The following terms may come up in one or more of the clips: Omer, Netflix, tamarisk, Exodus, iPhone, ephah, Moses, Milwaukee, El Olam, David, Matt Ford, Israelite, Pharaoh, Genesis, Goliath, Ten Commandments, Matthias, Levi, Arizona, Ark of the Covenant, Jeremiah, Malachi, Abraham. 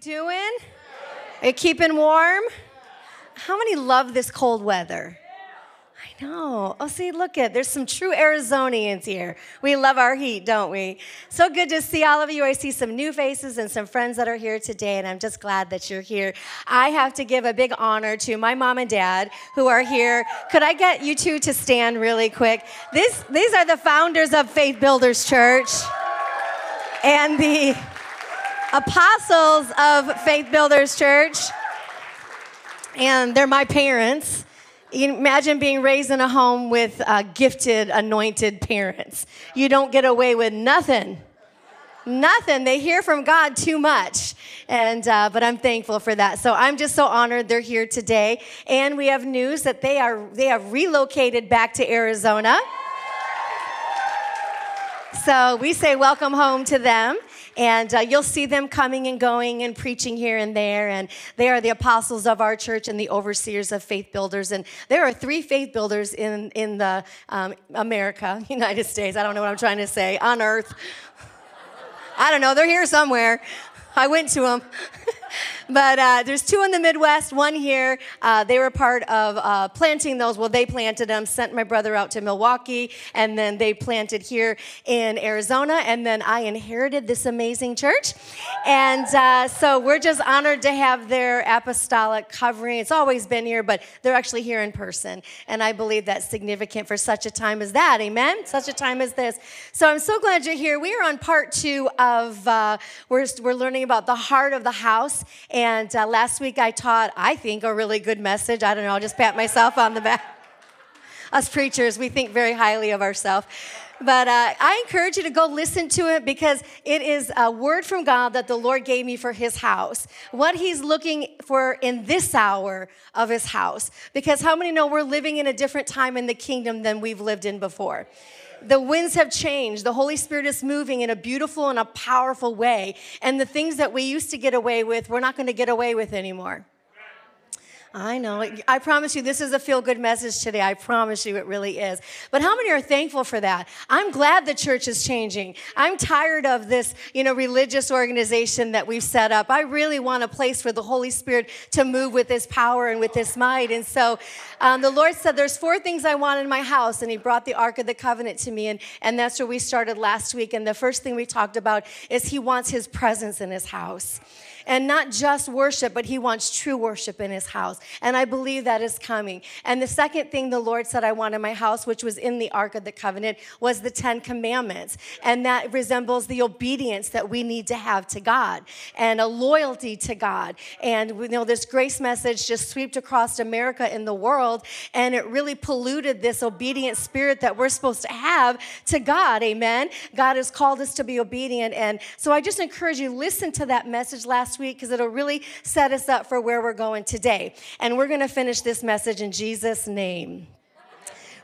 doing? Are you keeping warm? How many love this cold weather? I know. Oh, see, look at, there's some true Arizonians here. We love our heat, don't we? So good to see all of you. I see some new faces and some friends that are here today, and I'm just glad that you're here. I have to give a big honor to my mom and dad who are here. Could I get you two to stand really quick? These are the founders of Faith Builders Church and the apostles of Faith Builders Church, and they're my parents. You imagine being raised in a home with gifted, anointed parents. You don't get away with nothing. Nothing. They hear from God too much. And but I'm thankful for that. So I'm just so honored they're here today. And we have news that they have relocated back to Arizona. So we say welcome home to them. And you'll see them coming and going and preaching here and there. And they are the apostles of our church and the overseers of Faith Builders. And there are 3 Faith Builders in the America, United States. I don't know what I'm trying to say. On earth. I don't know. They're here somewhere. I went to them. But there's 2 in the Midwest, 1 here. They were part of planting those. Well, they planted them, sent my brother out to Milwaukee, and then they planted here in Arizona, and then I inherited this amazing church. And so we're just honored to have their apostolic covering. It's always been here, but they're actually here in person, and I believe that's significant for such a time as that, amen? Such a time as this. So I'm so glad you're here. We are on part 2 of, we're learning about the heart of the house. And last week I taught, I think, a really good message. I don't know, I'll just pat myself on the back. Us preachers, we think very highly of ourselves. But I encourage you to go listen to it because it is a word from God that the Lord gave me for his house. What he's looking for in this hour of his house. Because how many know we're living in a different time in the kingdom than we've lived in before? The winds have changed. The Holy Spirit is moving in a beautiful and a powerful way. And the things that we used to get away with, we're not going to get away with anymore. I know. I promise you, this is a feel-good message today. I promise you it really is. But how many are thankful for that? I'm glad the church is changing. I'm tired of this, religious organization that we've set up. I really want a place for the Holy Spirit to move with his power and with his might. And so the Lord said, there's 4 things I want in my house. And he brought the Ark of the Covenant to me. And that's where we started last week. And the first thing we talked about is he wants his presence in his house. And not just worship, but he wants true worship in his house. And I believe that is coming. And the second thing the Lord said I want in my house, which was in the Ark of the Covenant, was the Ten Commandments. And that resembles the obedience that we need to have to God and a loyalty to God. And this grace message just swept across America and the world, and it really polluted this obedient spirit that we're supposed to have to God, amen? God has called us to be obedient. And so I just encourage you, listen to that message last week because it'll really set us up for where we're going today. And we're going to finish this message in Jesus' name.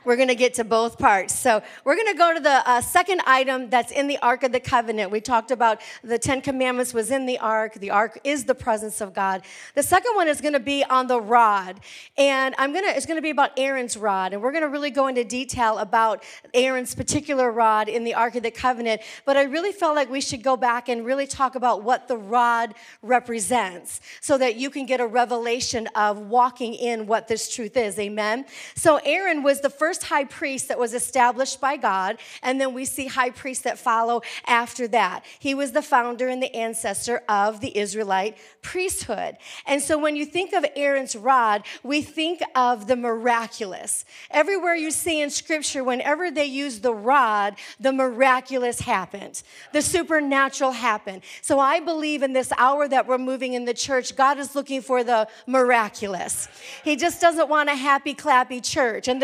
We're going to get to both parts. So we're going to go to the second item that's in the Ark of the Covenant. We talked about the Ten Commandments was in the Ark. The Ark is the presence of God. The second one is going to be on the rod. And it's going to be about Aaron's rod. And we're going to really go into detail about Aaron's particular rod in the Ark of the Covenant. But I really felt like we should go back and really talk about what the rod represents so that you can get a revelation of walking in what this truth is. Amen? So Aaron was the first high priest that was established by God, and then we see high priests that follow after that. He was the founder and the ancestor of the Israelite priesthood. And so when you think of Aaron's rod, we think of the miraculous. Everywhere you see in Scripture, whenever they use the rod, the miraculous happened. The supernatural happened. So I believe in this hour that we're moving in the church, God is looking for the miraculous. He just doesn't want a happy, clappy church. And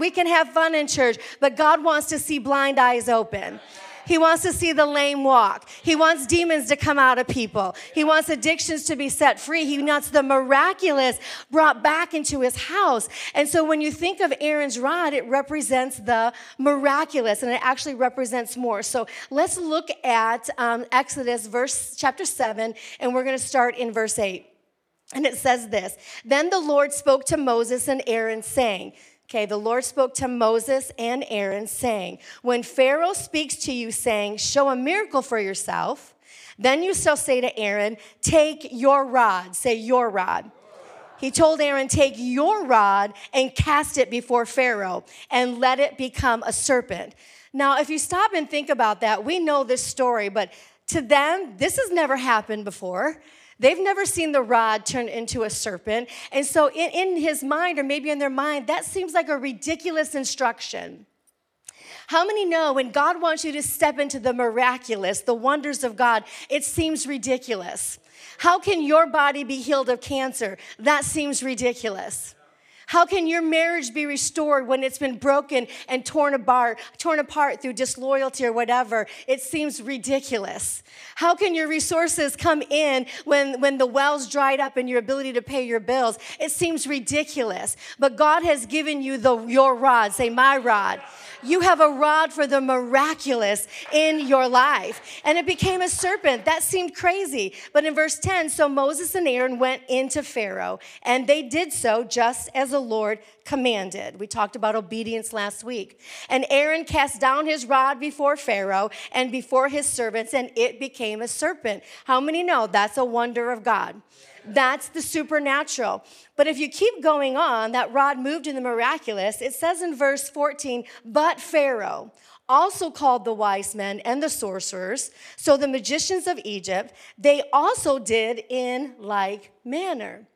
we can have fun in church, but God wants to see blind eyes open. He wants to see the lame walk. He wants demons to come out of people. He wants addictions to be set free. He wants the miraculous brought back into his house. And so when you think of Aaron's rod, it represents the miraculous, and it actually represents more. So let's look at Exodus chapter 7, and we're going to start in verse 8. And it says this, "Then the Lord spoke to Moses and Aaron, saying..." Okay, the Lord spoke to Moses and Aaron, saying, "When Pharaoh speaks to you, saying, 'Show a miracle for yourself,' Then you shall say to Aaron, take your rod. Say your rod. He told Aaron, take your rod and cast it before Pharaoh and let it become a serpent. Now, if you stop and think about that, we know this story, but to them, this has never happened before. They've never seen the rod turn into a serpent. And so in his mind, or maybe in their mind, that seems like a ridiculous instruction. How many know when God wants you to step into the miraculous, the wonders of God, it seems ridiculous? How can your body be healed of cancer? That seems ridiculous. How can your marriage be restored when it's been broken and torn apart through disloyalty or whatever? It seems ridiculous. How can your resources come in when the well's dried up and your ability to pay your bills? It seems ridiculous. But God has given you your rod. Say, my rod. You have a rod for the miraculous in your life. And it became a serpent. That seemed crazy. But in verse 10, so Moses and Aaron went into Pharaoh, and they did so just as the Lord commanded. We talked about obedience last week. And Aaron cast down his rod before Pharaoh and before his servants, and it became a serpent. How many know that's a wonder of God? That's the supernatural. But if you keep going on, that rod moved in the miraculous. It says in verse 14, but Pharaoh also called the wise men and the sorcerers, so the magicians of Egypt, they also did in like manner.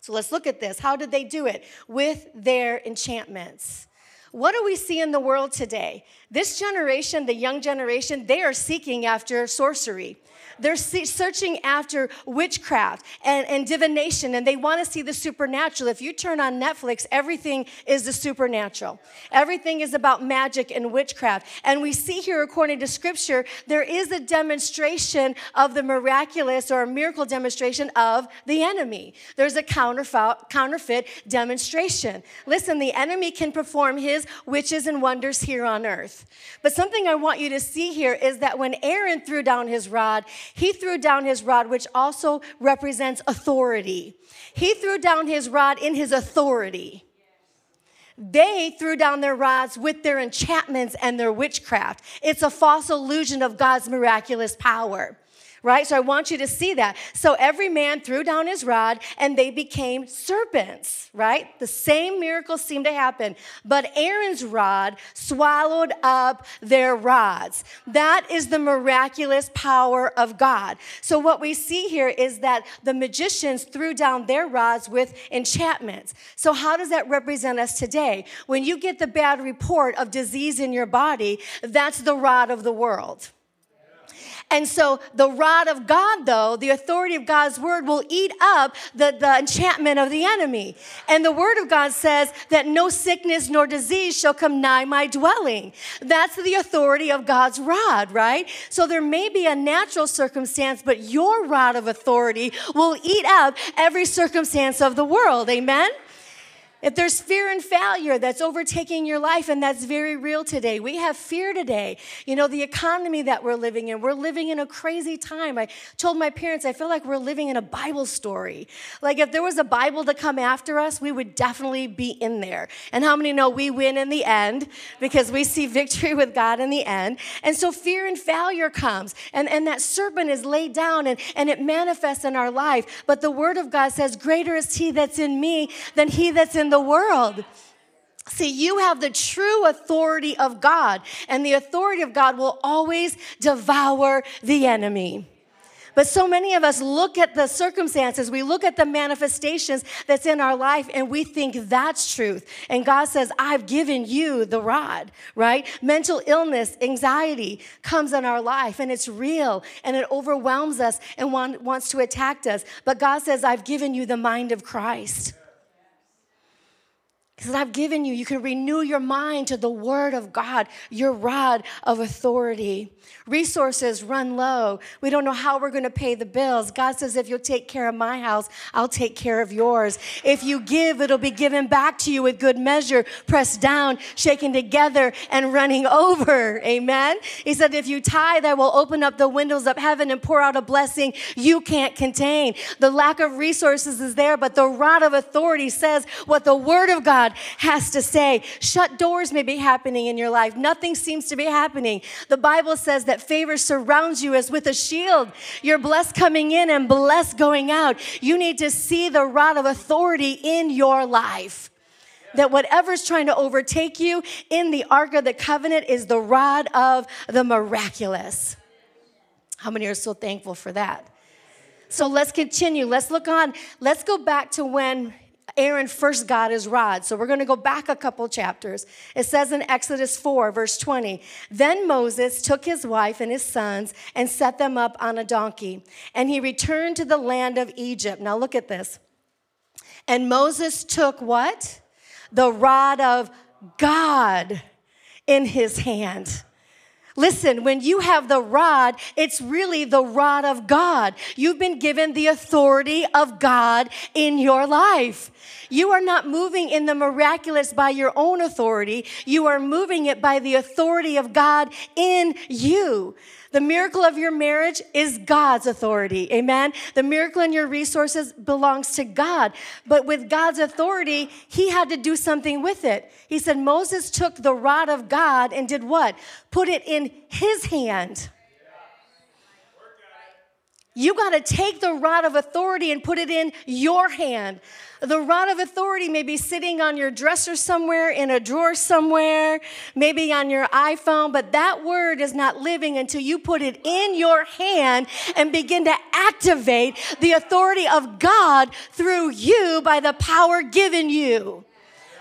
So let's look at this. How did they do it? With their enchantments. What do we see in the world today? This generation, the young generation, they are seeking after sorcery. They're searching after witchcraft and divination, and they want to see the supernatural. If you turn on Netflix, everything is the supernatural. Everything is about magic and witchcraft. And we see here, according to Scripture, there is a demonstration of the miraculous or a miracle demonstration of the enemy. There's a counterfeit demonstration. Listen, the enemy can perform his witches and wonders here on earth. But something I want you to see here is that when Aaron threw down his rod, he threw down his rod, which also represents authority. He threw down his rod in his authority. They threw down their rods with their enchantments and their witchcraft. It's a false illusion of God's miraculous power, right? So I want you to see that. So every man threw down his rod, and they became serpents, right? The same miracle seemed to happen, but Aaron's rod swallowed up their rods. That is the miraculous power of God. So what we see here is that the magicians threw down their rods with enchantments. So how does that represent us today? When you get the bad report of disease in your body, that's the rod of the world. And so the rod of God, though, the authority of God's word will eat up the enchantment of the enemy. And the word of God says that no sickness nor disease shall come nigh my dwelling. That's the authority of God's rod, right? So there may be a natural circumstance, but your rod of authority will eat up every circumstance of the world. Amen? If there's fear and failure that's overtaking your life, and that's very real today. We have fear today. You know, the economy that we're living in a crazy time. I told my parents, I feel like we're living in a Bible story. Like if there was a Bible to come after us, we would definitely be in there. And how many know we win in the end because we see victory with God in the end? And so fear and failure comes, and that serpent is laid down, and it manifests in our life. But the word of God says, greater is he that's in me than he that's in the world. See, you have the true authority of God, and the authority of God will always devour the enemy. But so many of us look at the circumstances, we look at the manifestations that's in our life, and we think that's truth. And God says, I've given you the rod, right? Mental illness, anxiety comes in our life, and it's real, and it overwhelms us and wants to attack us. But God says, I've given you the mind of Christ. Because I've given you, you can renew your mind to the word of God, your rod of authority. Resources run low. We don't know how we're going to pay the bills. God says, if you'll take care of my house, I'll take care of yours. If you give, it'll be given back to you with good measure, pressed down, shaken together, and running over. Amen? He said, if you tithe, I will open up the windows of heaven and pour out a blessing you can't contain. The lack of resources is there, but the rod of authority says what the word of God God has to say. Shut doors may be happening in your life. Nothing seems to be happening. The Bible says that favor surrounds you as with a shield. You're blessed coming in and blessed going out. You need to see the rod of authority in your life. That whatever's trying to overtake you in the Ark of the Covenant is the rod of the miraculous. How many are so thankful for that? So let's continue. Let's look on. Let's go back to when Aaron first got his rod. So we're going to go back a couple chapters. It says in Exodus 4, verse 20, "Then Moses took his wife and his sons and set them up on a donkey, and he returned to the land of Egypt." Now look at this. And Moses took what? The rod of God in his hand. Listen, when you have the rod, it's really the rod of God. You've been given the authority of God in your life. You are not moving in the miraculous by your own authority. You are moving it by the authority of God in you. The miracle of your marriage is God's authority, amen? The miracle in your resources belongs to God. But with God's authority, he had to do something with it. He said Moses took the rod of God and did what? Put it in his hand. You got to take the rod of authority and put it in your hand. The rod of authority may be sitting on your dresser somewhere, in a drawer somewhere, maybe on your iPhone, but that word is not living until you put it in your hand and begin to activate the authority of God through you by the power given you.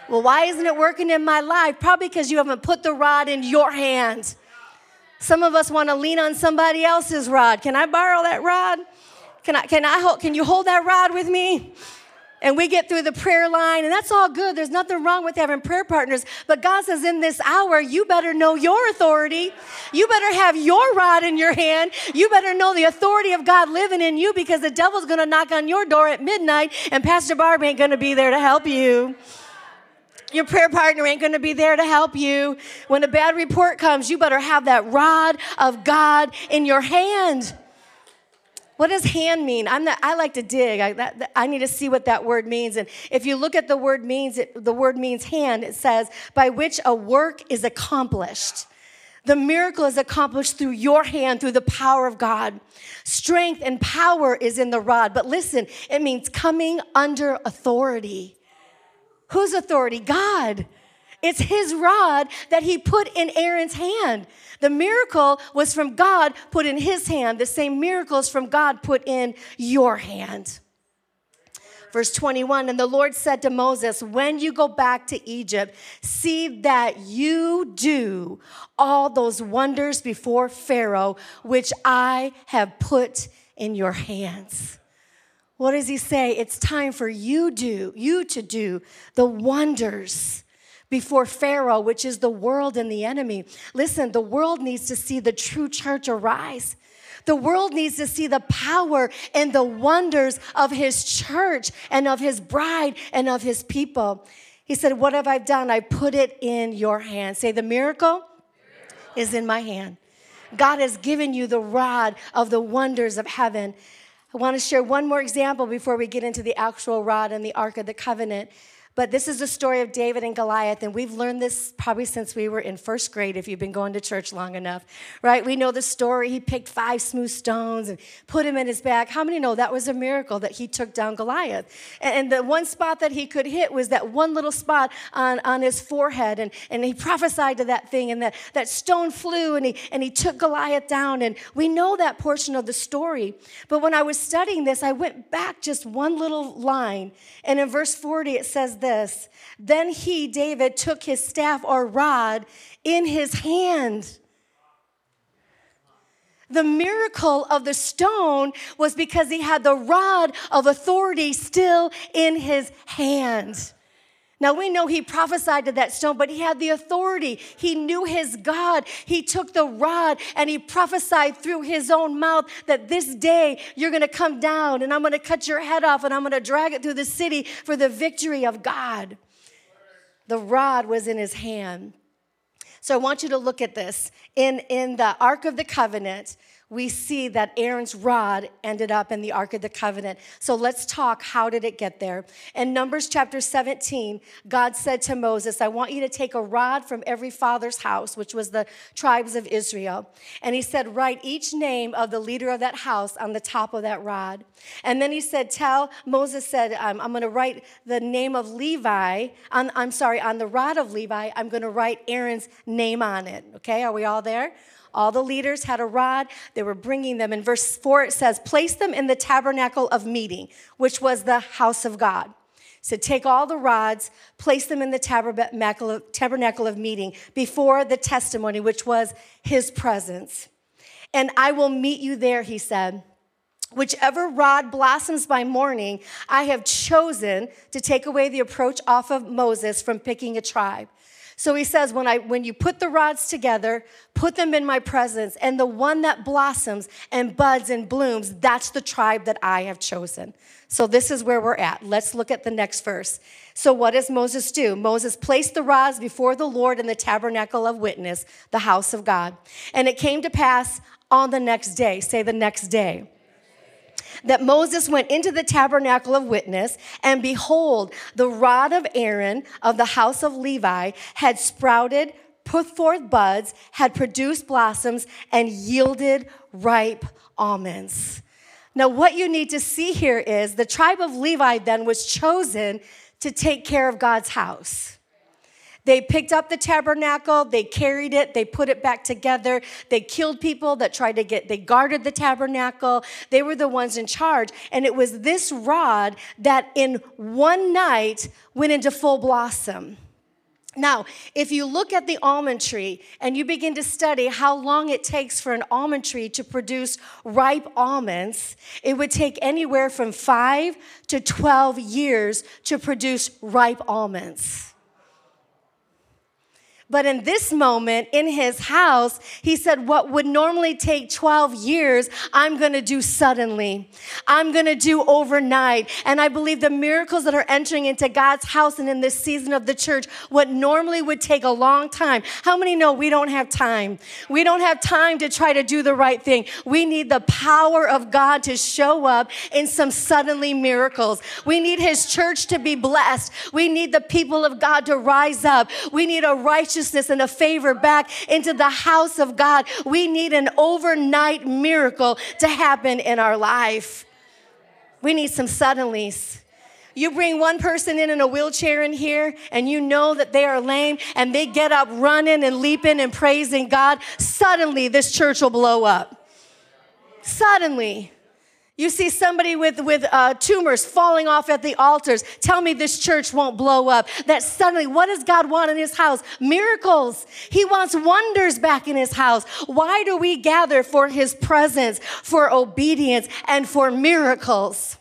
Well, why isn't it working in my life? Probably because you haven't put the rod in your hand. Some of us want to lean on somebody else's rod. Can I borrow that rod? Can you hold that rod with me? And we get through the prayer line, and that's all good. There's nothing wrong with having prayer partners. But God says in this hour, you better know your authority. You better have your rod in your hand. You better know the authority of God living in you, because the devil's going to knock on your door at midnight, and Pastor Barb ain't going to be there to help you. Your prayer partner ain't going to be there to help you. When a bad report comes, you better have that rod of God in your hand. What does hand mean? I like to dig. I need to see what that word means. And if you look at the word means hand. It says, by which a work is accomplished. The miracle is accomplished through your hand, through the power of God. Strength and power is in the rod. But listen, it means coming under authority. Whose authority? God. It's his rod that he put in Aaron's hand. The miracle was from God put in his hand. The same miracle is from God put in your hand. Verse 21, and the Lord said to Moses, when you go back to Egypt, see that you do all those wonders before Pharaoh, which I have put in your hands. What does he say? It's time for you to do the wonders before Pharaoh, which is the world and the enemy. Listen, the world needs to see the true church arise. The world needs to see the power and the wonders of his church and of his bride and of his people. He said, what have I done? I put it in your hand. Say, the miracle is in my hand. God has given you the rod of the wonders of heaven. I want to share one more example before we get into the actual rod and the Ark of the Covenant. But this is the story of David and Goliath, and we've learned this probably since we were in first grade, if you've been going to church long enough, right? We know the story. He picked 5 smooth stones and put him in his bag. How many know that was a miracle that he took down Goliath? And the one spot that he could hit was that one little spot on his forehead, and he prophesied to that thing, and that stone flew, and he took Goliath down, and we know that portion of the story. But when I was studying this, I went back just one little line, and in verse 40 it says this. Then he, David, took his staff or rod in his hand. The miracle of the stone was because he had the rod of authority still in his hand. Now, we know he prophesied to that stone, but he had the authority. He knew his God. He took the rod and he prophesied through his own mouth that this day you're going to come down and I'm going to cut your head off and I'm going to drag it through the city for the victory of God. The rod was in his hand. So I want you to look at this. In the Ark of the Covenant, we see that Aaron's rod ended up in the Ark of the Covenant. So let's talk, how did it get there? In Numbers chapter 17, God said to Moses, I want you to take a rod from every father's house, which was the tribes of Israel. And he said, write each name of the leader of that house on the top of that rod. And then he said, Moses said, I'm going to write the name of Levi, on the rod of Levi, I'm going to write Aaron's name on it. Okay, are we all there? All the leaders had a rod. They were bringing them. In verse 4, it says, place them in the tabernacle of meeting, which was the house of God. So take all the rods, place them in the tabernacle of meeting before the testimony, which was his presence. And I will meet you there, he said. Whichever rod blossoms by morning, I have chosen to take away the reproach off of Moses from picking a tribe. So he says, when you put the rods together, put them in my presence, and the one that blossoms and buds and blooms, that's the tribe that I have chosen. So this is where we're at. Let's look at the next verse. So what does Moses do? Moses placed the rods before the Lord in the tabernacle of witness, the house of God. And it came to pass on the next day, say the next day, that Moses went into the tabernacle of witness, and behold, the rod of Aaron of the house of Levi had sprouted, put forth buds, had produced blossoms, and yielded ripe almonds. Now, what you need to see here is the tribe of Levi then was chosen to take care of God's house. They picked up the tabernacle, they carried it, they put it back together, they killed people that tried to they guarded the tabernacle, they were the ones in charge, and it was this rod that in one night went into full blossom. Now, if you look at the almond tree and you begin to study how long it takes for an almond tree to produce ripe almonds, it would take anywhere from 5 to 12 years to produce ripe almonds. But in this moment, in his house, he said, what would normally take 12 years, I'm going to do suddenly. I'm going to do overnight. And I believe the miracles that are entering into God's house and in this season of the church, what normally would take a long time. How many know we don't have time? We don't have time to try to do the right thing. We need the power of God to show up in some suddenly miracles. We need his church to be blessed. We need the people of God to rise up. We need a righteous and a favor back into the house of God. We need an overnight miracle to happen in our life. We need some suddenlies. You bring one person in a wheelchair in here and you know that they are lame and they get up running and leaping and praising God. Suddenly this church will blow up. Suddenly. You see somebody with tumors falling off at the altars. Tell me this church won't blow up. That suddenly, what does God want in his house? Miracles. He wants wonders back in his house. Why do we gather? For his presence, for obedience, and for miracles.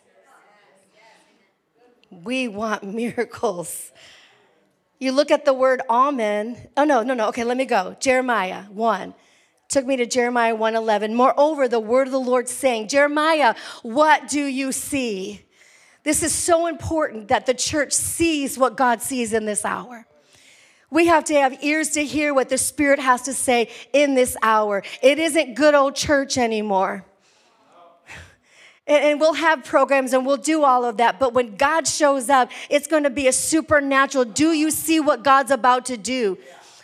We want miracles. You look at the word almond. Okay, let me go. Jeremiah 1. Took me to Jeremiah 1:11. Moreover, the word of the Lord saying, Jeremiah, what do you see? This is so important that the church sees what God sees in this hour. We have to have ears to hear what the Spirit has to say in this hour. It isn't good old church anymore. And we'll have programs and we'll do all of that. But when God shows up, it's going to be a supernatural. Do you see what God's about to do?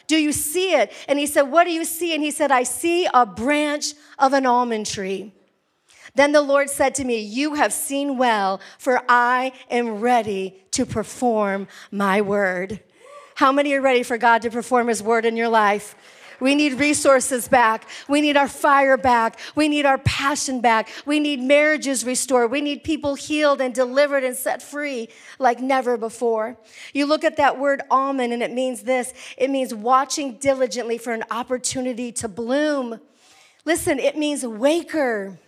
Do you see it? And he said, what do you see? And he said, I see a branch of an almond tree. Then the Lord said to me, you have seen well, for I am ready to perform my word. How many are ready for God to perform his word in your life? We need resources back. We need our fire back. We need our passion back. We need marriages restored. We need people healed and delivered and set free like never before. You look at that word almond, and it means this. It means watching diligently for an opportunity to bloom. Listen, it means waker.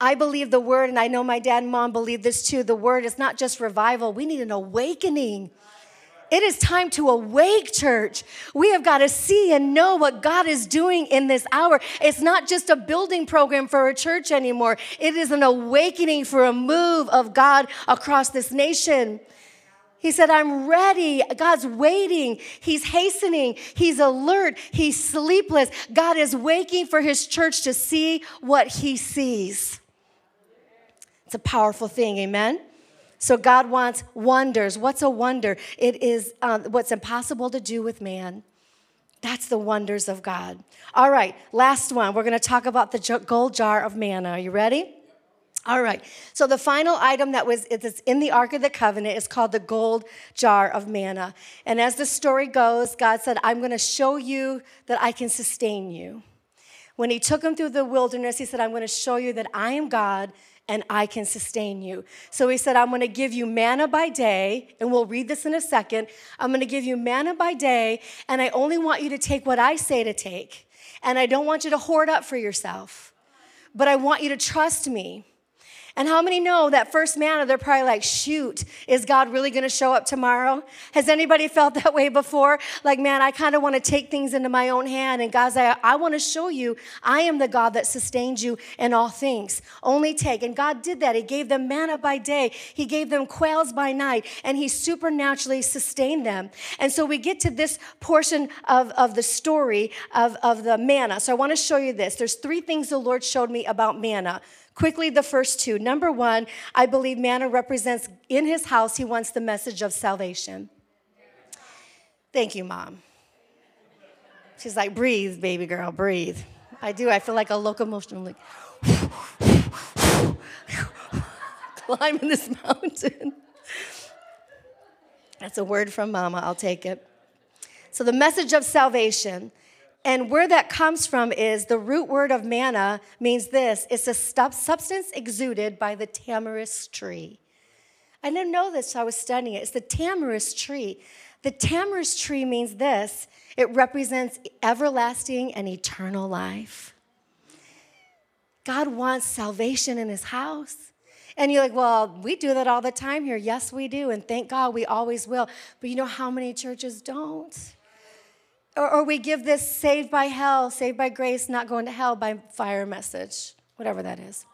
I believe the word, and I know my dad and mom believe this too, the word is not just revival. We need an awakening. It is time to awake, church. We have got to see and know what God is doing in this hour. It's not just a building program for a church anymore. It is an awakening for a move of God across this nation. He said, I'm ready. God's waiting. He's hastening. He's alert. He's sleepless. God is waking for his church to see what he sees. It's a powerful thing. Amen. So God wants wonders. What's a wonder? It is what's impossible to do with man. That's the wonders of God. All right, last one. We're going to talk about the gold jar of manna. Are you ready? All right. So the final item that was in the Ark of the Covenant is called the gold jar of manna. And as the story goes, God said, I'm going to show you that I can sustain you. When he took him through the wilderness, he said, I'm going to show you that I am God and I can sustain you. So he said, I'm going to give you manna by day, and we'll read this in a second. I'm going to give you manna by day, and I only want you to take what I say to take, and I don't want you to hoard up for yourself, but I want you to trust me. And how many know that first manna, they're probably like, shoot, is God really going to show up tomorrow? Has anybody felt that way before? Like, man, I kind of want to take things into my own hand. And God's like, I want to show you I am the God that sustains you in all things. Only take. And God did that. He gave them manna by day. He gave them quails by night. And he supernaturally sustained them. And so we get to this portion of the story of the manna. So I want to show you this. There's three things the Lord showed me about manna. Quickly, the first two. Number one, I believe manna represents in his house, he wants the message of salvation. Thank you, Mom. She's like, breathe, baby girl, breathe. I do. I feel like a locomotion, like, climbing this mountain. That's a word from Mama. I'll take it. So the message of salvation. And where that comes from is the root word of manna means this. It's a substance exuded by the tamarisk tree. I didn't know this, so I was studying it. It's the tamarisk tree. The tamarisk tree means this. It represents everlasting and eternal life. God wants salvation in his house. And you're like, well, we do that all the time here. Yes, we do. And thank God we always will. But you know how many churches don't? Or we give this saved by hell, saved by grace, not going to hell by fire message, whatever that is.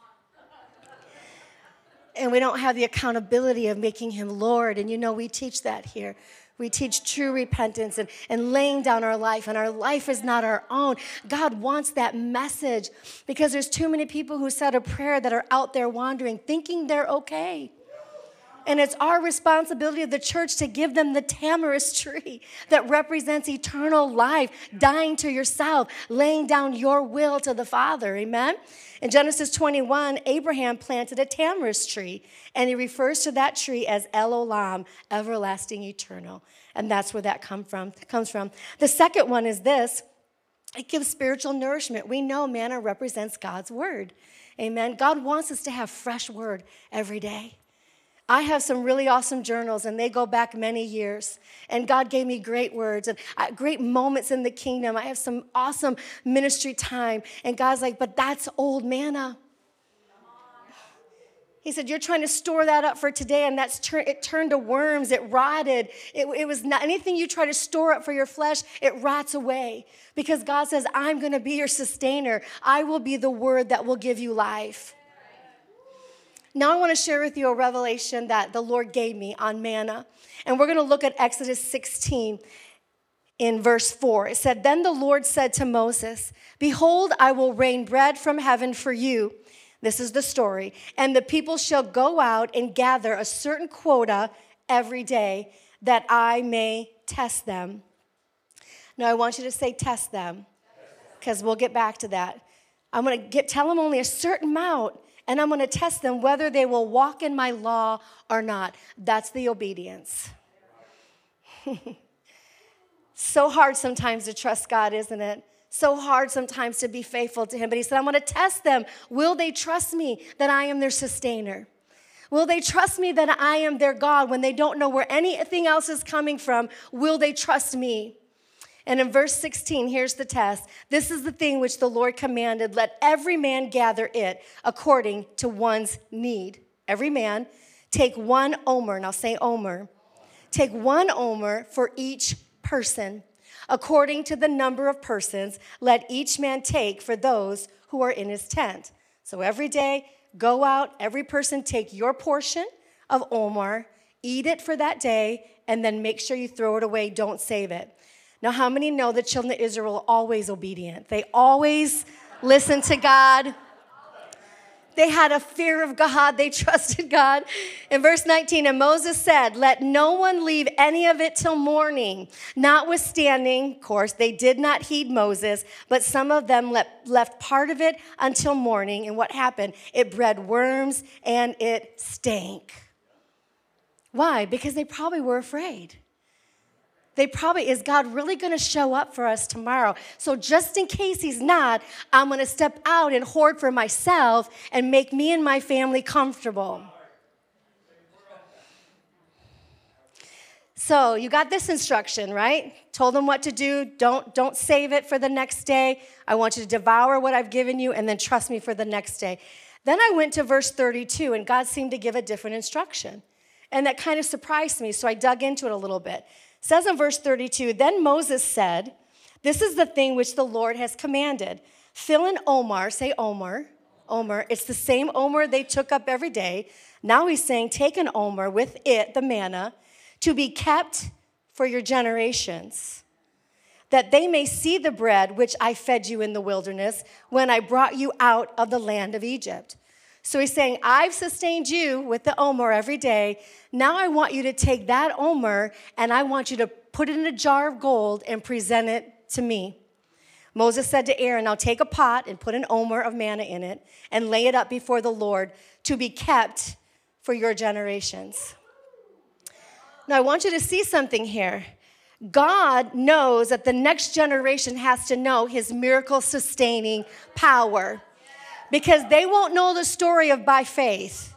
And we don't have the accountability of making him Lord. And you know, we teach that here. We teach true repentance and laying down our life, and our life is not our own. God wants that message because there's too many people who said a prayer that are out there wandering, thinking they're okay. And it's our responsibility of the church to give them the tamarisk tree that represents eternal life, dying to yourself, laying down your will to the Father. Amen? In Genesis 21, Abraham planted a tamarisk tree, and he refers to that tree as El Olam, everlasting, eternal. And that's where that comes from. The second one is this. It gives spiritual nourishment. We know manna represents God's word. Amen? God wants us to have fresh word every day. I have some really awesome journals, and they go back many years. And God gave me great words and great moments in the kingdom. I have some awesome ministry time. And God's like, but that's old manna. He said, you're trying to store that up for today, and it turned to worms. It rotted. It was not anything you try to store up for your flesh, it rots away. Because God says, I'm going to be your sustainer. I will be the word that will give you life. Now I want to share with you a revelation that the Lord gave me on manna. And we're going to look at Exodus 16 in verse 4. It said, Then the Lord said to Moses, Behold, I will rain bread from heaven for you. This is the story. And the people shall go out and gather a certain quota every day that I may test them. Now I want you to say test them because we'll get back to that. I'm going to tell them only a certain amount. And I'm going to test them whether they will walk in my law or not. That's the obedience. So hard sometimes to trust God, isn't it? So hard sometimes to be faithful to him. But he said, I'm going to test them. Will they trust me that I am their sustainer? Will they trust me that I am their God when they don't know where anything else is coming from? Will they trust me? And in verse 16, here's the test. This is the thing which the Lord commanded. Let every man gather it according to one's need. Every man take one omer, and I'll say omer. Take one omer for each person. According to the number of persons, let each man take for those who are in his tent. So every day, go out, every person take your portion of omer, Eat it for that day, and then make sure you throw it away. Don't save it. Now, how many know the children of Israel are always obedient? They always listened to God. They had a fear of God. They trusted God. In verse 19, and Moses said, let no one leave any of it till morning. Notwithstanding, of course, they did not heed Moses, but some of them left part of it until morning. And what happened? It bred worms and it stank. Why? Because they probably were afraid. They probably, is God really going to show up for us tomorrow? So just in case he's not, I'm going to step out and hoard for myself and make me and my family comfortable. So you got this instruction, right? Told them what to do. Don't save it for the next day. I want you to devour what I've given you and then trust me for the next day. Then I went to verse 32, and God seemed to give a different instruction. And that kind of surprised me, so I dug into it a little bit. It says in verse 32, then Moses said, this is the thing which the Lord has commanded. Fill in Omer, say Omer, Omer. It's the same Omer they took up every day. Now he's saying, take an Omer with it, the manna, to be kept for your generations, that they may see the bread which I fed you in the wilderness when I brought you out of the land of Egypt. So he's saying, I've sustained you with the omer every day. Now I want you to take that omer and I want you to put it in a jar of gold and present it to me. Moses said to Aaron, now take a pot and put an omer of manna in it and lay it up before the Lord to be kept for your generations. Now I want you to see something here. God knows that the next generation has to know his miracle sustaining power. Because they won't know the story of by faith.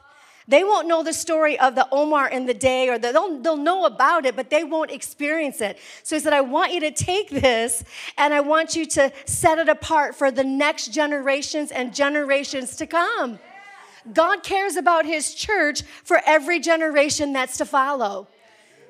They won't know the story of the Omar in the day, or they'll know about it, but they won't experience it. So he said, I want you to take this, and I want you to set it apart for the next generations and generations to come. God cares about his church for every generation that's to follow.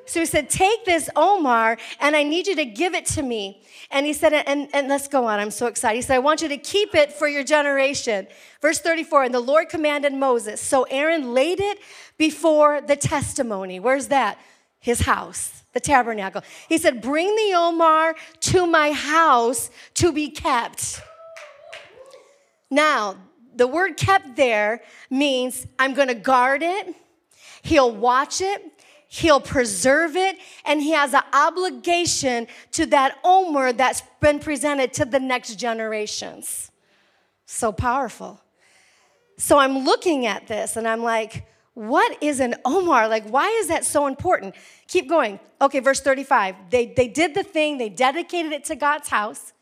So he said, take this Omar, and I need you to give it to me. And he said, and let's go on. I'm so excited. He said, I want you to keep it for your generation. Verse 34, and the Lord commanded Moses. So Aaron laid it before the testimony. Where's that? His house, the tabernacle. He said, bring the Omar to my house to be kept. Now, the word kept there means I'm going to guard it. He'll watch it. He'll preserve it, and he has an obligation to that Omer that's been presented to the next generations. So powerful. So I'm looking at this, and I'm like, what is an Omer? Like, why is that so important? Keep going. Okay, verse 35. They did the thing. They dedicated it to God's house.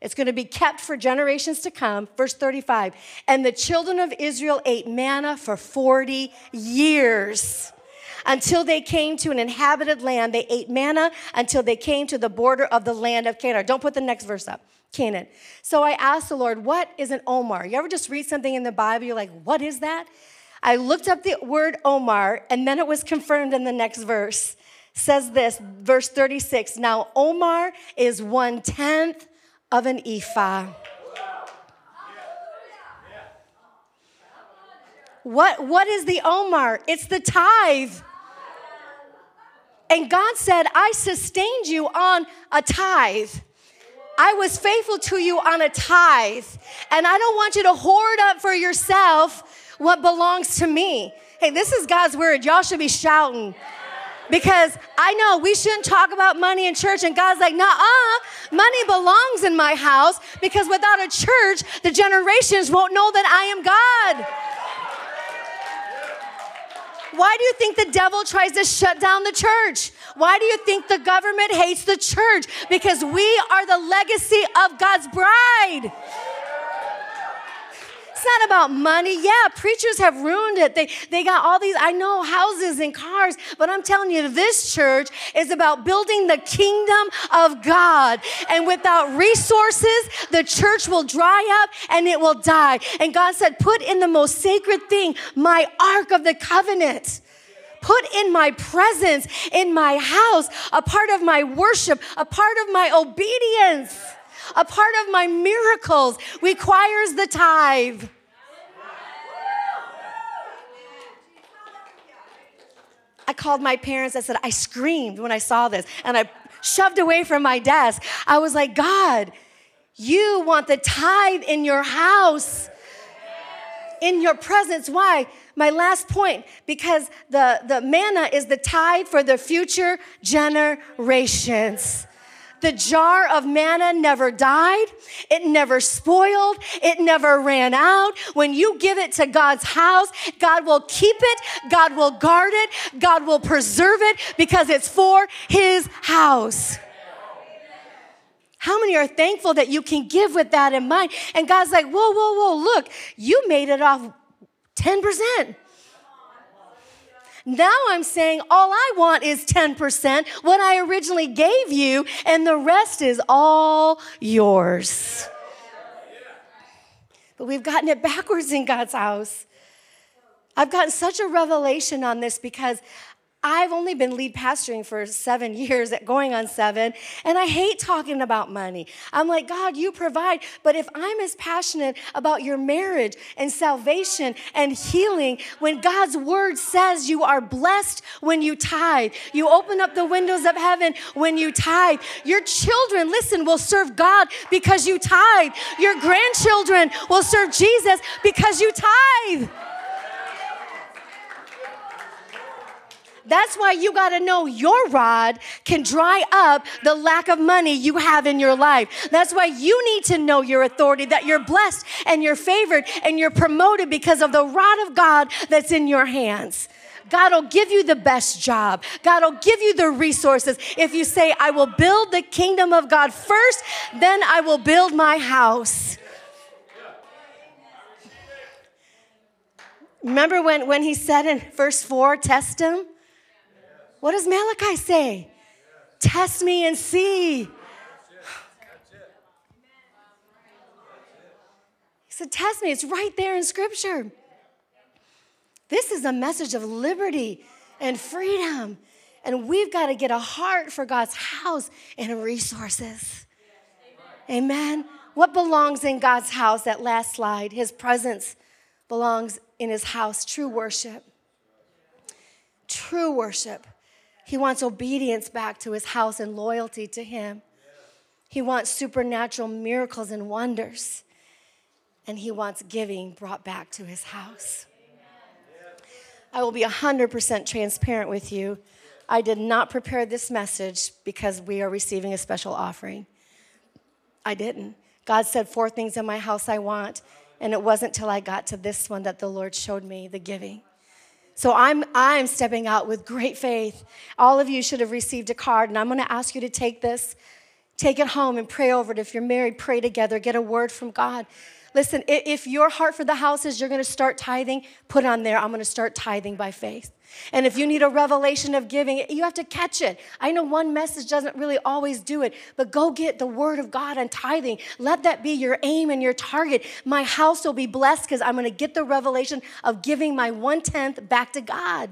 It's going to be kept for generations to come. Verse 35. And the children of Israel ate manna for 40 years. Until they came to an inhabited land, they ate manna until they came to the border of the land of Canaan. Don't put the next verse up, Canaan. So I asked the Lord, what is an Omer? You ever just read something in the Bible, you're like, what is that? I looked up the word Omer, and then it was confirmed in the next verse. It says this, verse 36, now Omer is 1/10 of an ephah. What is the Omer? It's the tithe. And God said, I sustained you on a tithe. I was faithful to you on a tithe. And I don't want you to hoard up for yourself what belongs to me. Hey, this is God's word. Y'all should be shouting. Because I know we shouldn't talk about money in church. And God's like, nuh-uh, money belongs in my house. Because without a church, the generations won't know that I am God. Why do you think the devil tries to shut down the church? Why do you think the government hates the church? Because we are the legacy of God's bride. It's not about money. Yeah, preachers have ruined it. They got all these, I know, houses and cars, but I'm telling you, this church is about building the kingdom of God. And without resources, the church will dry up and it will die. And God said, put in the most sacred thing, my Ark of the Covenant. Put in my presence, in my house, a part of my worship, a part of my obedience. A part of my miracles requires the tithe. I called my parents. I said, I screamed when I saw this, and I shoved away from my desk. I was like, God, you want the tithe in your house, in your presence. Why? My last point, because the manna is the tithe for the future generations. The jar of manna never died. It never spoiled. It never ran out. When you give it to God's house, God will keep it. God will guard it. God will preserve it because it's for his house. How many are thankful that you can give with that in mind? And God's like, whoa, whoa, whoa, look, you made it off 10%. Now I'm saying all I want is 10%, what I originally gave you, and the rest is all yours. But we've gotten it backwards in God's house. I've gotten such a revelation on this because I've only been lead pastoring for 7 years, at going on 7, and I hate talking about money. I'm like, God, you provide, but if I'm as passionate about your marriage and salvation and healing, when God's word says you are blessed when you tithe, you open up the windows of heaven when you tithe, your children, listen, will serve God because you tithe. Your grandchildren will serve Jesus because you tithe. That's why you got to know your rod can dry up the lack of money you have in your life. That's why you need to know your authority, that you're blessed and you're favored and you're promoted because of the rod of God that's in your hands. God will give you the best job. God will give you the resources. If you say, I will build the kingdom of God first, then I will build my house. Remember when he said in verse 4, test him? What does Malachi say? Test me and see. He said, test me. It's right there in Scripture. This is a message of liberty and freedom. And we've got to get a heart for God's house and resources. Amen. What belongs in God's house? That last slide. His presence belongs in his house. True worship. True worship. He wants obedience back to his house and loyalty to him. He wants supernatural miracles and wonders. And he wants giving brought back to his house. I will be 100% transparent with you. I did not prepare this message because we are receiving a special offering. I didn't. God said 4 things in my house I want. And it wasn't till I got to this one that the Lord showed me the giving. So I'm stepping out with great faith. All of you should have received a card, and I'm going to ask you to take this, take it home, and pray over it. If you're married, pray together. Get a word from God. Listen, if your heart for the house is you're going to start tithing, put on there, I'm going to start tithing by faith. And if you need a revelation of giving, you have to catch it. I know one message doesn't really always do it, but go get the word of God on tithing. Let that be your aim and your target. My house will be blessed because I'm going to get the revelation of giving my 1/10 back to God.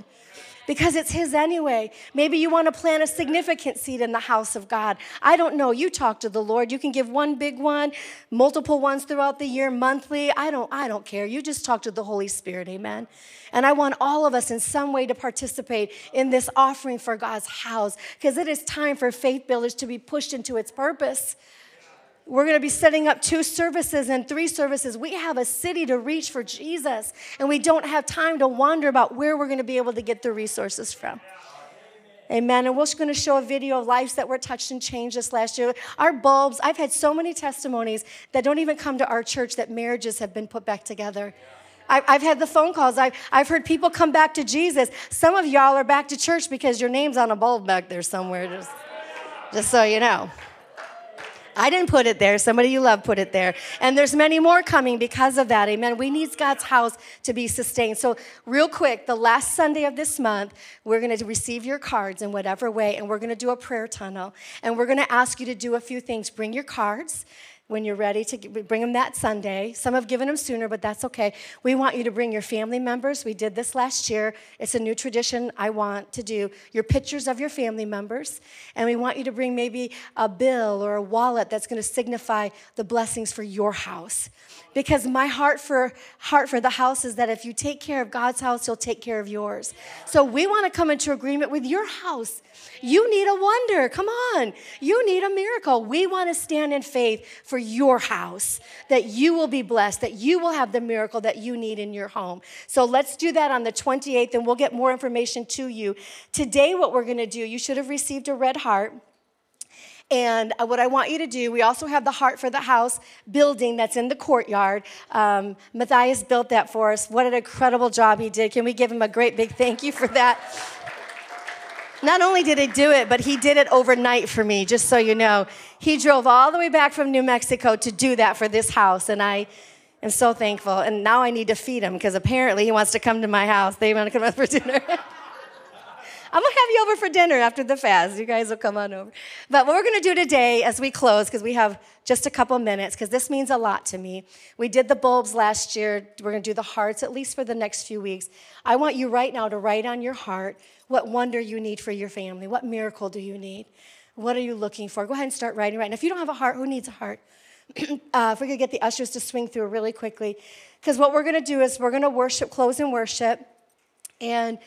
Because it's his anyway. Maybe you want to plant a significant seed in the house of God. I don't know. You talk to the Lord. You can give one big one, multiple ones throughout the year, monthly. I don't care. You just talk to the Holy Spirit, amen? And I want all of us in some way to participate in this offering for God's house because it is time for Faith Builders to be pushed into its purpose. We're going to be setting up 2 services and 3 services. We have a city to reach for Jesus, and we don't have time to wander about where we're going to be able to get the resources from. Amen. And we're going to show a video of lives that were touched and changed this last year. Our bulbs, I've had so many testimonies that don't even come to our church that marriages have been put back together. I've had the phone calls. I've heard people come back to Jesus. Some of y'all are back to church because your name's on a bulb back there somewhere, just so you know. I didn't put it there. Somebody you love put it there. And there's many more coming because of that. Amen. We need God's house to be sustained. So real quick, the last Sunday of this month, we're going to receive your cards in whatever way, and we're going to do a prayer tunnel. And we're going to ask you to do a few things. Bring your cards. when you're ready to bring them that Sunday. Some have given them sooner, but that's okay. We want you to bring your family members. We did this last year. It's a new tradition I want to do. Your pictures of your family members. And we want you to bring maybe a bill or a wallet that's going to signify the blessings for your house. Because my heart for the house is that if you take care of God's house, he'll take care of yours. So we want to come into agreement with your house. You need a wonder. Come on. You need a miracle. We want to stand in faith for your house, that you will be blessed, that you will have the miracle that you need in your home. So let's do that on the 28th, and we'll get more information to you. Today, what we're going to do, you should have received a red heart. And what I want you to do, we also have the Heart for the House building that's in the courtyard. Matthias built that for us. What an incredible job he did. Can we give him a great big thank you for that? Not only did he do it, but he did it overnight for me, just so you know. He drove all the way back from New Mexico to do that for this house, and I am so thankful. And now I need to feed him, because apparently he wants to come to my house. They want to come up for dinner. I'm going to have you over for dinner after the fast. You guys will come on over. But what we're going to do today as we close, because we have just a couple minutes, because this means a lot to me. We did the bulbs last year. We're going to do the hearts, at least for the next few weeks. I want you right now to write on your heart what wonder you need for your family. What miracle do you need? What are you looking for? Go ahead and start writing right now. If you don't have a heart, who needs a heart? If we could get the ushers to swing through really quickly. Because what we're going to do is we're going to worship, close in worship. And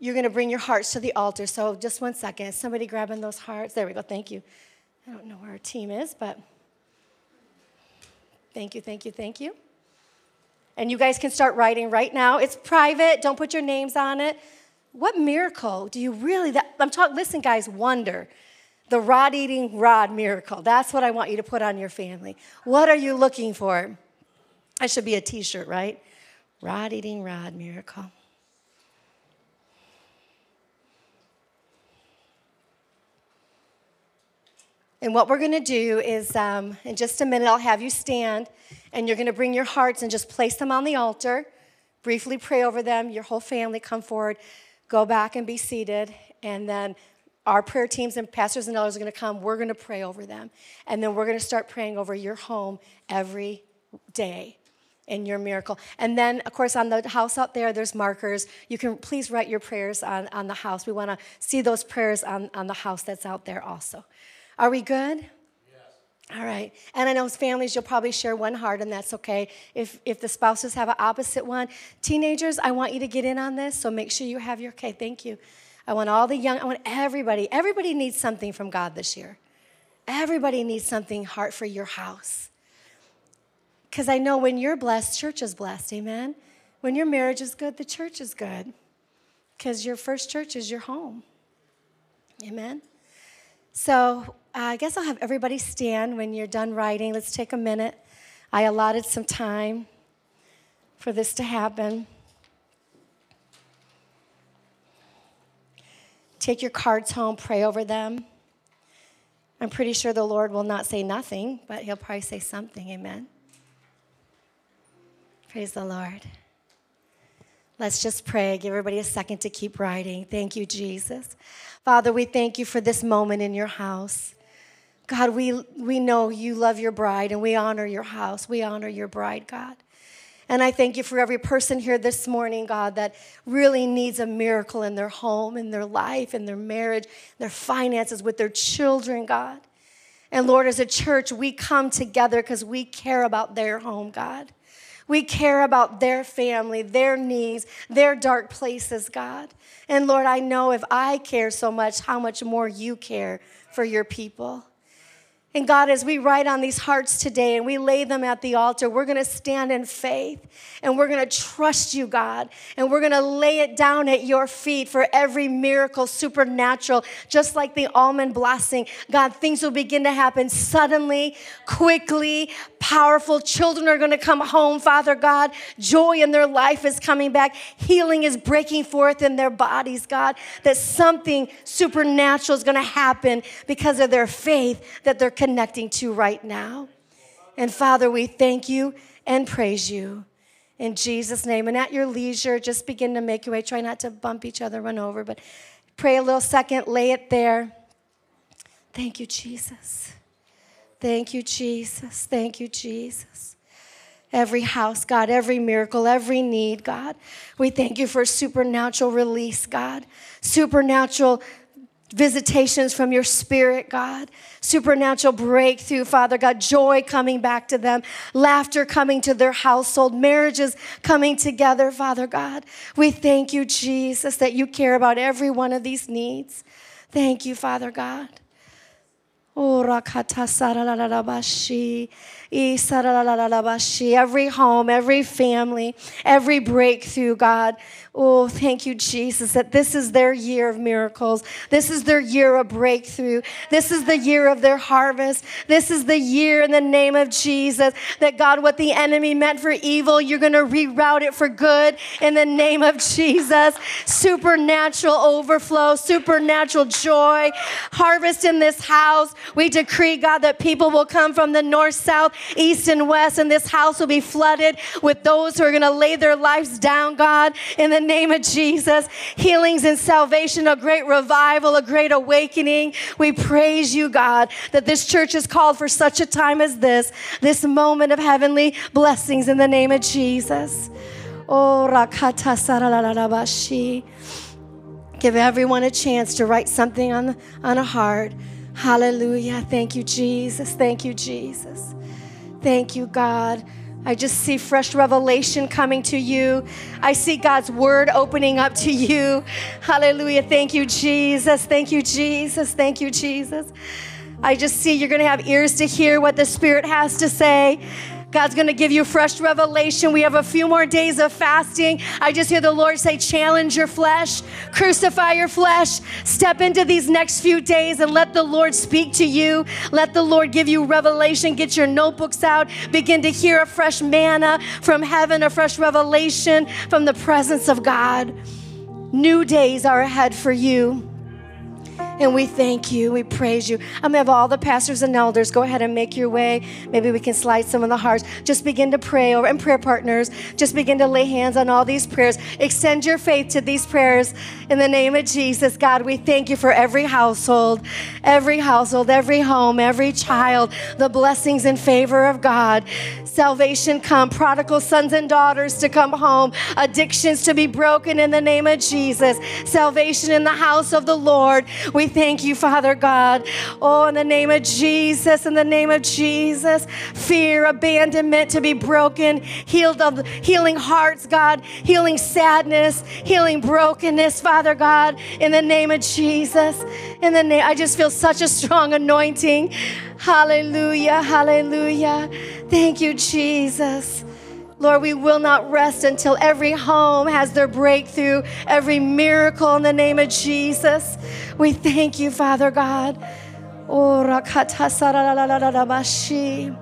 you're going to bring your hearts to the altar. So just one second. Somebody grabbing those hearts. There we go. Thank you. I don't know where our team is, but thank you. And you guys can start writing right now. It's private. Don't put your names on it. What miracle do you really, listen, guys, wonder. The rod-eating rod miracle. That's what I want you to put on your family. What are you looking for? That should be a T-shirt, right? Rod-eating rod miracle. And what we're going to do is, in just a minute, I'll have you stand, and you're going to bring your hearts and just place them on the altar, briefly pray over them, your whole family come forward, go back and be seated, and then our prayer teams and pastors and elders are going to come. We're going to pray over them, and then we're going to start praying over your home every day in your miracle. And then, of course, on the house out there, there's markers. You can please write your prayers on the house. We want to see those prayers on the house that's out there also. Are we good? Yes. All right. And I know as families, you'll probably share one heart, and that's okay. If the spouses have an opposite one. Teenagers, I want you to get in on this, so make sure you have your, okay, thank you. I want all the young, I want everybody. Everybody needs something from God this year. Everybody needs something, heart for your house. Because I know when you're blessed, church is blessed, amen? When your marriage is good, the church is good. Because your first church is your home, amen? So I guess I'll have everybody stand when you're done writing. Let's take a minute. I allotted some time for this to happen. Take your cards home, pray over them. I'm pretty sure the Lord will not say nothing, but he'll probably say something, amen. Praise the Lord. Let's just pray. Give everybody a second to keep writing. Thank you, Jesus. Father, we thank you for this moment in your house. God, we know you love your bride, and we honor your house. We honor your bride, God. And I thank you for every person here this morning, God, that really needs a miracle in their home, in their life, in their marriage, their finances, with their children, God. And Lord, as a church, we come together because we care about their home, God. We care about their family, their needs, their dark places, God. And Lord, I know if I care so much, how much more you care for your people. And God, as we write on these hearts today and we lay them at the altar, we're going to stand in faith, and we're going to trust you, God, and we're going to lay it down at your feet for every miracle, supernatural, just like the almond blessing. God, things will begin to happen suddenly, quickly, powerful. Children are going to come home, Father God. Joy in their life is coming back. Healing is breaking forth in their bodies, God, that something supernatural is going to happen because of their faith that they're connecting to right now. And Father, we thank you and praise you in Jesus' name. And at your leisure, just begin to make your way. Try not to bump each other, run over, but pray a little second, lay it there. Thank you, Jesus. Thank you, Jesus. Thank you, Jesus. Every house, God, every miracle, every need, God. We thank you for supernatural release, God. Supernatural visitations from your spirit, God. Supernatural breakthrough, Father God. Joy coming back to them. Laughter coming to their household. Marriages coming together, Father God. We thank you, Jesus, that you care about every one of these needs. Thank you, Father God. Every home, every family, every breakthrough, God. Oh, thank you, Jesus, that this is their year of miracles. This is their year of breakthrough. This is the year of their harvest. This is the year, in the name of Jesus, that God, what the enemy meant for evil, you're going to reroute it for good in the name of Jesus. Supernatural overflow, supernatural joy, harvest in this house. We decree, God, that people will come from the north, south, east, and west, and this house will be flooded with those who are going to lay their lives down, God, in the name of Jesus. Healings and salvation, a great revival, a great awakening. We praise you, God, that this church is called for such a time as this, this moment of heavenly blessings in the name of Jesus. Oh, rakata saralalabashi. Give everyone a chance to write something on a heart. Hallelujah. Thank you, Jesus. Thank you, Jesus. Thank you, God. I just see fresh revelation coming to you. I see God's word opening up to you. Hallelujah. Thank you, Jesus. Thank you, Jesus. Thank you, Jesus. I just see you're going to have ears to hear what the Spirit has to say. God's going to give you fresh revelation. We have a few more days of fasting. I just hear the Lord say, challenge your flesh, crucify your flesh, step into these next few days and let the Lord speak to you. Let the Lord give you revelation. Get your notebooks out. Begin to hear a fresh manna from heaven, a fresh revelation from the presence of God. New days are ahead for you. And we thank you. We praise you. I'm going to have all the pastors and elders go ahead and make your way. Maybe we can slide some of the hearts. Just begin to pray over, and prayer partners, just begin to lay hands on all these prayers. Extend your faith to these prayers in the name of Jesus. God, we thank you for every household, every home, every child, the blessings and favor of God. Salvation come, prodigal sons and daughters to come home, addictions to be broken in the name of Jesus. Salvation in the house of the Lord. We thank you, Father God. Oh, in the name of Jesus, in the name of Jesus, fear, abandonment to be broken, healing hearts, God, healing sadness, healing brokenness, Father God, in the name of Jesus. In the name, I just feel such a strong anointing. Hallelujah, hallelujah. Thank you, Jesus. Lord, we will not rest until every home has their breakthrough, every miracle in the name of Jesus. We thank you, Father God. Oh, rakata saralalabashi.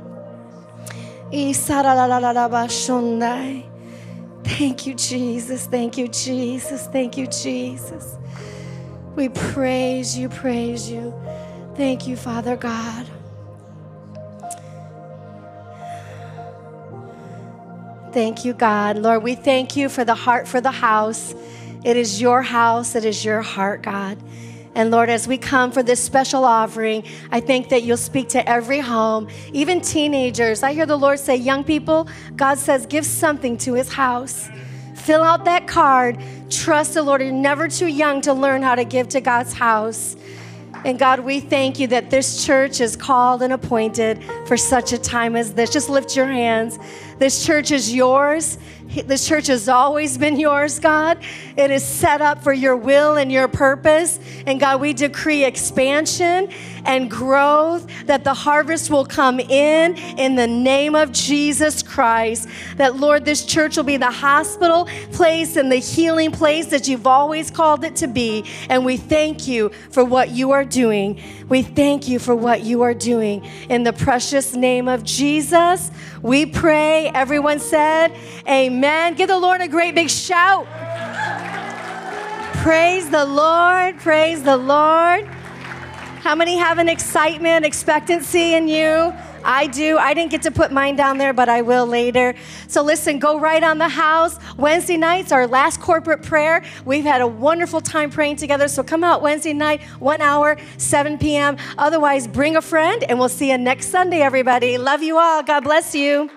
Isaralalabashundai. Thank you, Jesus. Thank you, Jesus. Thank you, Jesus. We praise you, praise you. Thank you, Father God. Thank you, God. Lord, we thank you for the heart for the house. It is your house. It is your heart, God. And Lord, as we come for this special offering, I think that you'll speak to every home, even teenagers. I hear the Lord say, young people, God says, give something to his house. Fill out that card. Trust the Lord. You're never too young to learn how to give to God's house. And God, we thank you that this church is called and appointed for such a time as this. Just lift your hands. This church is yours. This church has always been yours, God. It is set up for your will and your purpose. And God, we decree expansion and growth, that the harvest will come in the name of Jesus Christ. That, Lord, this church will be the hospital place and the healing place that you've always called it to be. And we thank you for what you are doing. We thank you for what you are doing. In the precious name of Jesus, we pray. Everyone said, amen. Give the Lord a great big shout. Praise the Lord. Praise the Lord. How many have an excitement, expectancy in you? I do. I didn't get to put mine down there, but I will later. So listen, go right on the house. Wednesday night's our last corporate prayer. We've had a wonderful time praying together. So come out Wednesday night, 1 hour, 7 p.m. Otherwise, bring a friend, and we'll see you next Sunday, everybody. Love you all. God bless you.